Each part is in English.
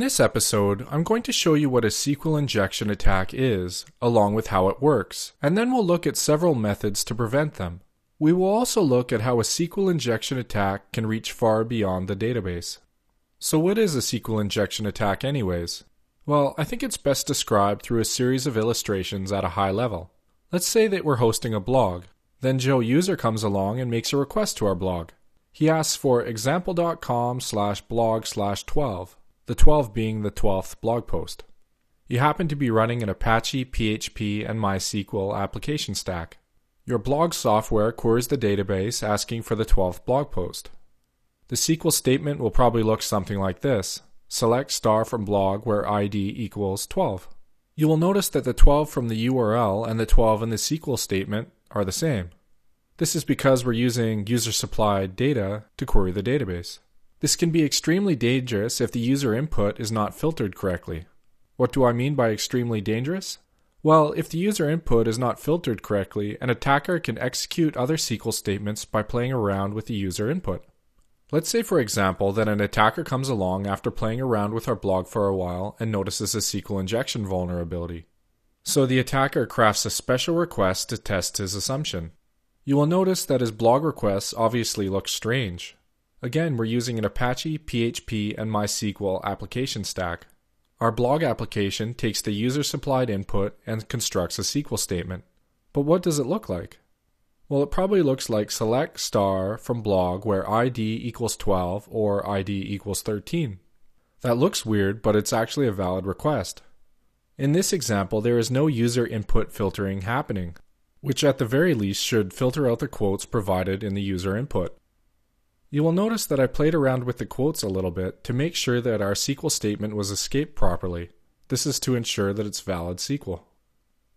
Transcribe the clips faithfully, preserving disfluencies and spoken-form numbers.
In this episode, I'm going to show you what a S Q L injection attack is, along with how it works, and then we'll look at several methods to prevent them. We will also look at how a S Q L injection attack can reach far beyond the database. So what is a S Q L injection attack anyways? Well, I think it's best described through a series of illustrations at a high level. Let's say that we're hosting a blog. Then Joe User comes along and makes a request to our blog. He asks for example dot com slash blog slash twelve, the twelve being the twelfth blog post. You happen to be running an Apache, P H P, and MySQL application stack. Your blog software queries the database asking for the twelfth blog post. The S Q L statement will probably look something like this. Select star from blog where I D equals twelve. You will notice that the twelve from the U R L and the twelve in the S Q L statement are the same. This is because we're using user-supplied data to query the database. This can be extremely dangerous if the user input is not filtered correctly. What do I mean by extremely dangerous? Well, if the user input is not filtered correctly, an attacker can execute other S Q L statements by playing around with the user input. Let's say, for example, that an attacker comes along after playing around with our blog for a while and notices a S Q L injection vulnerability. So the attacker crafts a special request to test his assumption. You will notice that his blog requests obviously look strange. Again, we're using an Apache, P H P, and MySQL application stack. Our blog application takes the user-supplied input and constructs a S Q L statement. But what does it look like? Well, it probably looks like select star from blog where I D equals twelve or I D equals thirteen. That looks weird, but it's actually a valid request. In this example, there is no user input filtering happening, which at the very least should filter out the quotes provided in the user input. You will notice that I played around with the quotes a little bit to make sure that our S Q L statement was escaped properly. This is to ensure that it's valid S Q L.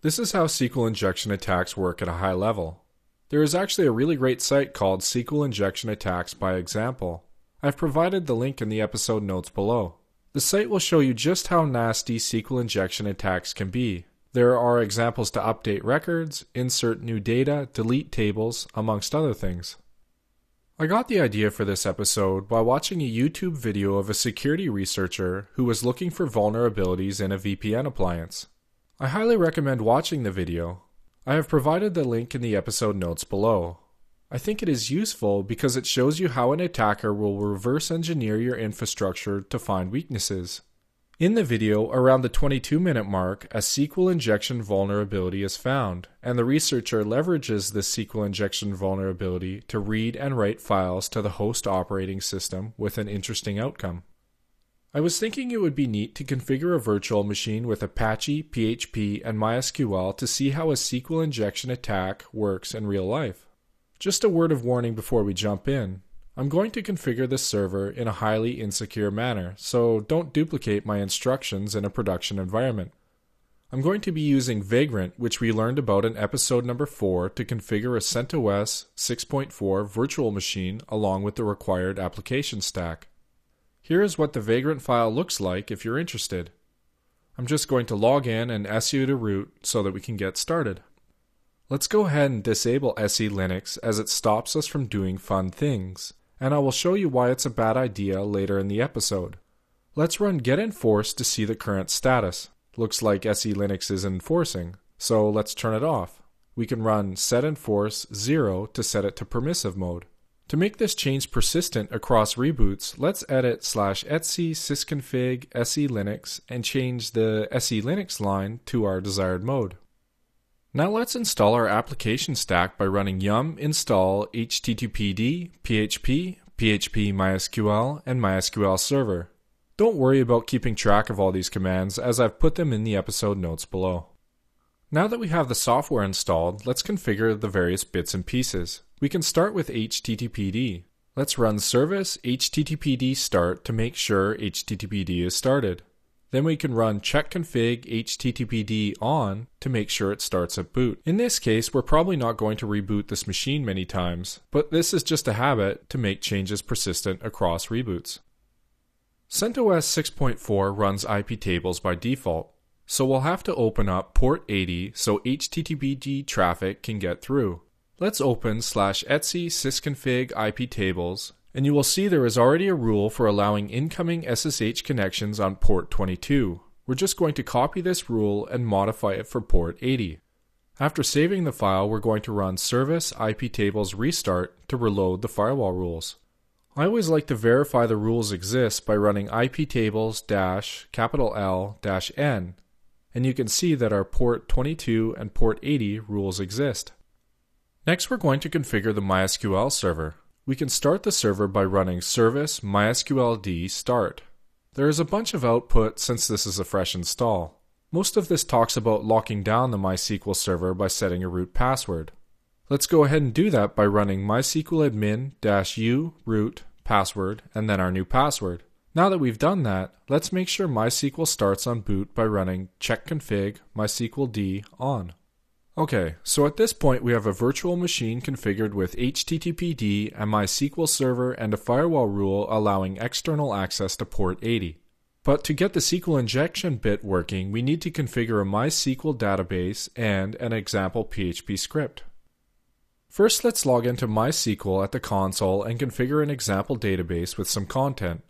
This is how S Q L injection attacks work at a high level. There is actually a really great site called S Q L Injection Attacks by Example. I've provided the link in the episode notes below. The site will show you just how nasty S Q L injection attacks can be. There are examples to update records, insert new data, delete tables, amongst other things. I got the idea for this episode by watching a YouTube video of a security researcher who was looking for vulnerabilities in a V P N appliance. I highly recommend watching the video. I have provided the link in the episode notes below. I think it is useful because it shows you how an attacker will reverse engineer your infrastructure to find weaknesses. In the video, around the twenty-two minute mark, a S Q L injection vulnerability is found, and the researcher leverages this S Q L injection vulnerability to read and write files to the host operating system with an interesting outcome. I was thinking it would be neat to configure a virtual machine with Apache, P H P, and MySQL to see how a S Q L injection attack works in real life. Just a word of warning before we jump in. I'm going to configure this server in a highly insecure manner, so don't duplicate my instructions in a production environment. I'm going to be using Vagrant, which we learned about in episode number four, to configure a CentOS six point four virtual machine along with the required application stack. Here is what the Vagrant file looks like if you're interested. I'm just going to log in and su to root so that we can get started. Let's go ahead and disable SELinux as it stops us from doing fun things, and I will show you why it's a bad idea later in the episode. Let's run getenforce to see the current status. Looks like SELinux is enforcing, so let's turn it off. We can run setenforce zero to set it to permissive mode. To make this change persistent across reboots, let's edit slash etsy sysconfig SELinux and change the SELinux line to our desired mode. Now let's install our application stack by running yum install httpd, php, php mysql, and mysql server. Don't worry about keeping track of all these commands as I've put them in the episode notes below. Now that we have the software installed, let's configure the various bits and pieces. We can start with httpd. Let's run service httpd start to make sure httpd is started. Then we can run checkconfig httpd on to make sure it starts at boot. In this case, we're probably not going to reboot this machine many times, but this is just a habit to make changes persistent across reboots. CentOS six point four runs iptables by default, so we'll have to open up port eighty so httpd traffic can get through. Let's open slash etsy sysconfig iptables and you will see there is already a rule for allowing incoming S S H connections on port twenty-two. We're just going to copy this rule and modify it for port eighty. After saving the file, we're going to run service iptables restart to reload the firewall rules. I always like to verify the rules exist by running iptables dash L dash N, and you can see that our port twenty-two and port eighty rules exist. Next, we're going to configure the MySQL server. We can start the server by running service mysqld start. There is a bunch of output since this is a fresh install. Most of this talks about locking down the MySQL server by setting a root password. Let's go ahead and do that by running mysqladmin-u root password and then our new password. Now that we've done that, let's make sure MySQL starts on boot by running checkconfig mysqld on. Okay, so at this point we have a virtual machine configured with httpd, a MySQL server, and a firewall rule allowing external access to port eighty. But to get the S Q L injection bit working, we need to configure a MySQL database and an example P H P script. First, let's log into MySQL at the console and configure an example database with some content.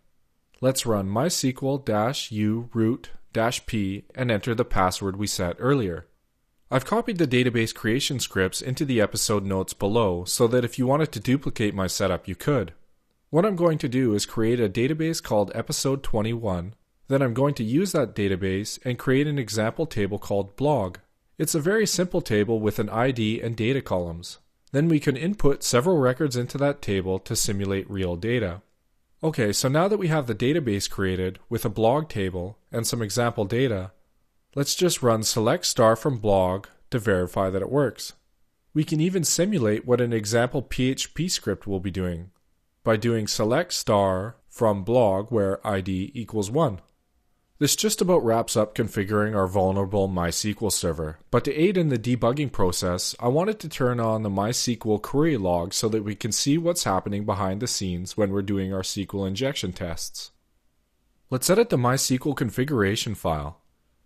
Let's run mysql-u root-p and enter the password we set earlier. I've copied the database creation scripts into the episode notes below so that if you wanted to duplicate my setup, you could. What I'm going to do is create a database called episode twenty-one, then I'm going to use that database and create an example table called blog. It's a very simple table with an I D and data columns. Then we can input several records into that table to simulate real data. Okay, so now that we have the database created with a blog table and some example data, let's just run select star from blog to verify that it works. We can even simulate what an example P H P script will be doing by doing select star from blog where I D equals one. This just about wraps up configuring our vulnerable MySQL server, but to aid in the debugging process, I wanted to turn on the MySQL query log so that we can see what's happening behind the scenes when we're doing our S Q L injection tests. Let's edit the MySQL configuration file.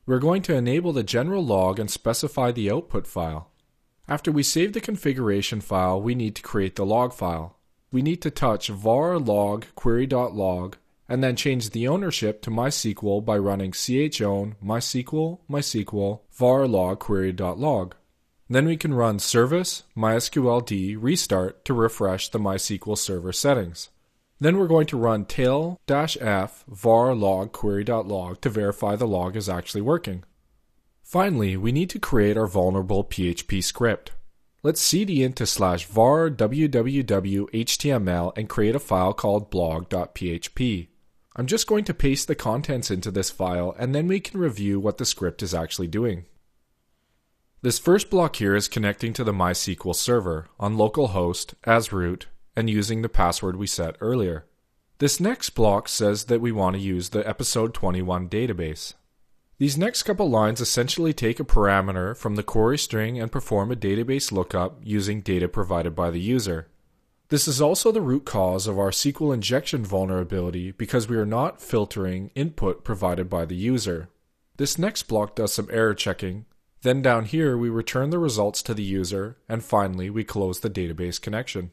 We're going to enable the general log and specify the output file. After we save the configuration file, we need to create the log file. We need to touch var log query.log and then change the ownership to MySQL by running chown mysql mysql var log query.log. Then we can run service mysqld restart to refresh the MySQL server settings. Then we're going to run tail-f var log query.log to verify the log is actually working. Finally, we need to create our vulnerable P H P script. Let's cd into slash var www.html and create a file called blog.php. I'm just going to paste the contents into this file and then we can review what the script is actually doing. This first block here is connecting to the MySQL server on localhost as root, and using the password we set earlier. This next block says that we want to use the episode twenty-one database. These next couple lines essentially take a parameter from the query string and perform a database lookup using data provided by the user. This is also the root cause of our S Q L injection vulnerability because we are not filtering input provided by the user. This next block does some error checking. Then down here we return the results to the user, and finally we close the database connection.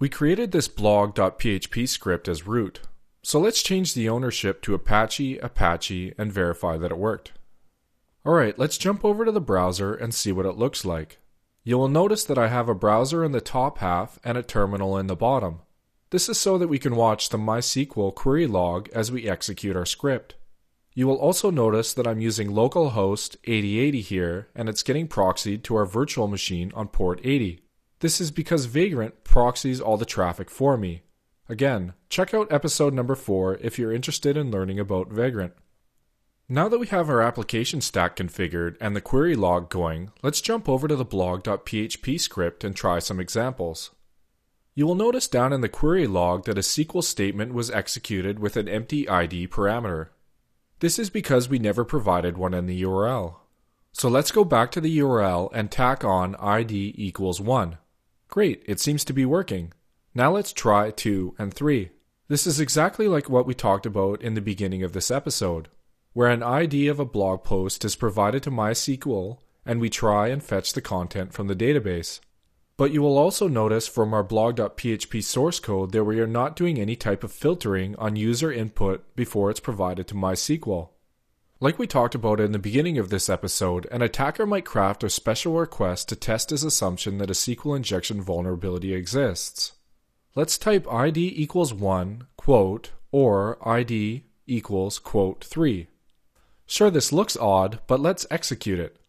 We created this blog.php script as root, so let's change the ownership to Apache, Apache, and verify that it worked. Alright, let's jump over to the browser and see what it looks like. You will notice that I have a browser in the top half and a terminal in the bottom. This is so that we can watch the MySQL query log as we execute our script. You will also notice that I'm using localhost eighty eighty here, and it's getting proxied to our virtual machine on port eighty. This is because Vagrant proxies all the traffic for me. Again, check out episode number four if you're interested in learning about Vagrant. Now that we have our application stack configured and the query log going, let's jump over to the blog.php script and try some examples. You will notice down in the query log that a S Q L statement was executed with an empty I D parameter. This is because we never provided one in the U R L. So let's go back to the U R L and tack on I D equals one. Great, it seems to be working. Now let's try two and three. This is exactly like what we talked about in the beginning of this episode, where an I D of a blog post is provided to MySQL and we try and fetch the content from the database. But you will also notice from our blog.php source code that we are not doing any type of filtering on user input before it's provided to MySQL. Like we talked about in the beginning of this episode, an attacker might craft a special request to test his assumption that a S Q L injection vulnerability exists. Let's type id equals one, quote, or id equals, quote, three. Sure, this looks odd, but let's execute it.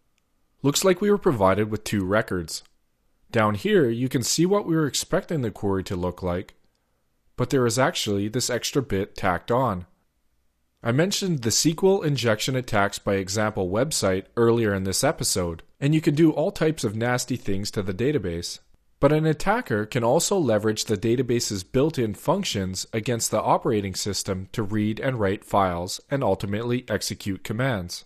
Looks like we were provided with two records. Down here, you can see what we were expecting the query to look like, but there is actually this extra bit tacked on. I mentioned the S Q L injection attacks by example website earlier in this episode, and you can do all types of nasty things to the database. But an attacker can also leverage the database's built-in functions against the operating system to read and write files and ultimately execute commands.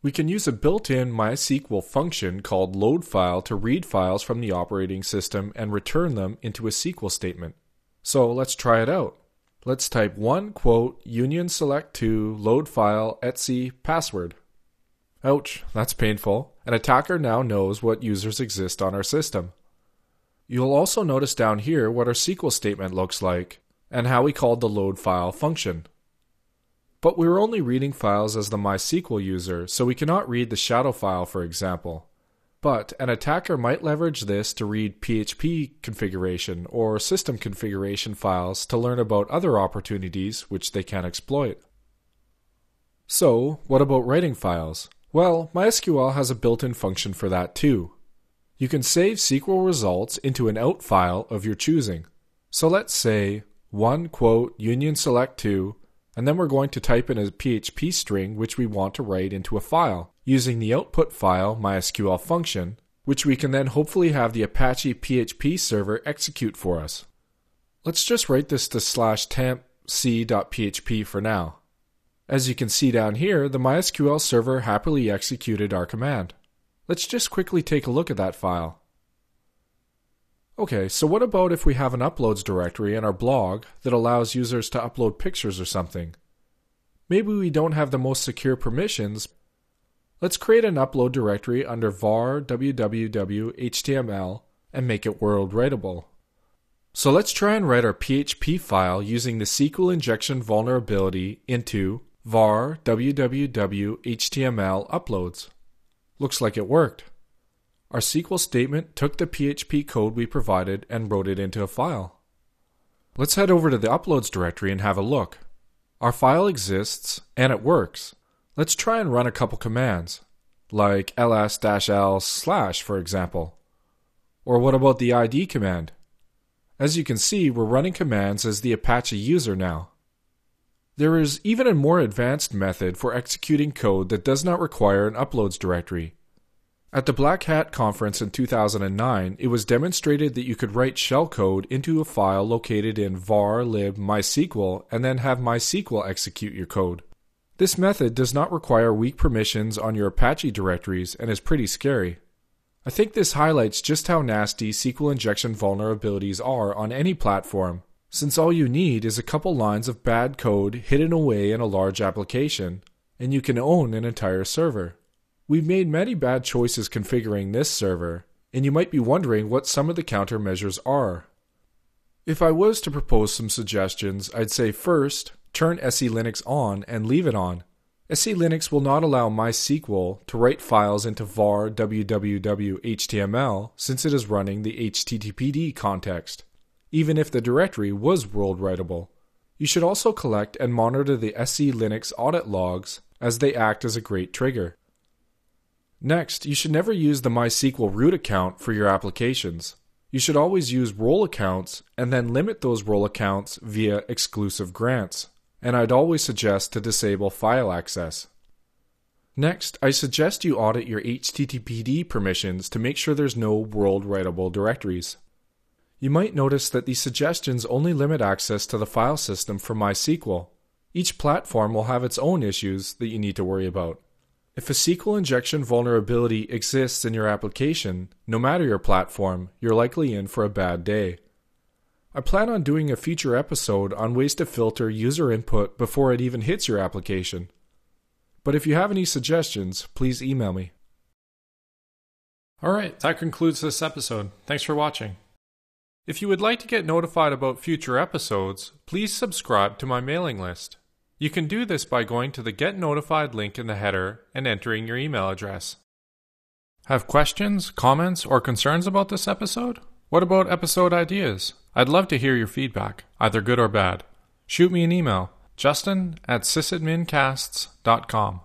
We can use a built-in MySQL function called loadFile to read files from the operating system and return them into a S Q L statement. So let's try it out. Let's type one, quote, union select two, load file, etc, password. Ouch, that's painful. An attacker now knows what users exist on our system. You'll also notice down here what our S Q L statement looks like and how we called the load file function. But we're only reading files as the MySQL user, so we cannot read the shadow file, for example. But an attacker might leverage this to read P H P configuration or system configuration files to learn about other opportunities which they can exploit. So, what about writing files? Well, MySQL has a built-in function for that too. You can save S Q L results into an out file of your choosing. So let's say one, quote, union select two, and then we're going to type in a P H P string which we want to write into a file, using the output file MySQL function, which we can then hopefully have the Apache P H P server execute for us. Let's just write this to slash temp c dot p h p for now. As you can see down here, the MySQL server happily executed our command. Let's just quickly take a look at that file. Okay, so what about if we have an uploads directory in our blog that allows users to upload pictures or something? Maybe we don't have the most secure permissions. Let's create an upload directory under var w w w dot h t m l and make it world writable. So let's try and write our P H P file using the S Q L injection vulnerability into var w w w dot h t m l uploads. Looks like it worked. Our S Q L statement took the P H P code we provided and wrote it into a file. Let's head over to the uploads directory and have a look. Our file exists and it works. Let's try and run a couple commands, like ls-l slash for example. Or what about the I D command? As you can see, we're running commands as the Apache user now. There is even a more advanced method for executing code that does not require an uploads directory. At the Black Hat conference in two thousand nine, it was demonstrated that you could write shellcode into a file located in var lib mysql and then have MySQL execute your code. This method does not require weak permissions on your Apache directories and is pretty scary. I think this highlights just how nasty S Q L injection vulnerabilities are on any platform, since all you need is a couple lines of bad code hidden away in a large application, and you can own an entire server. We've made many bad choices configuring this server, and you might be wondering what some of the countermeasures are. If I was to propose some suggestions, I'd say first, turn SELinux on and leave it on. SELinux will not allow MySQL to write files into var w w w dot h t m l since it is running the H T T P D context, even if the directory was world writable. You should also collect and monitor the SELinux audit logs as they act as a great trigger. Next, you should never use the MySQL root account for your applications. You should always use role accounts and then limit those role accounts via exclusive grants. And I'd always suggest to disable file access. Next, I suggest you audit your H T T P D permissions to make sure there's no world writable directories. You might notice that these suggestions only limit access to the file system for MySQL. Each platform will have its own issues that you need to worry about. If a S Q L injection vulnerability exists in your application, no matter your platform, you're likely in for a bad day. I plan on doing a future episode on ways to filter user input before it even hits your application. But if you have any suggestions, please email me. All right, that concludes this episode. Thanks for watching. If you would like to get notified about future episodes, please subscribe to my mailing list. You can do this by going to the Get Notified link in the header and entering your email address. Have questions, comments, or concerns about this episode? What about episode ideas? I'd love to hear your feedback, either good or bad. Shoot me an email, justin at sysadmincasts dot com.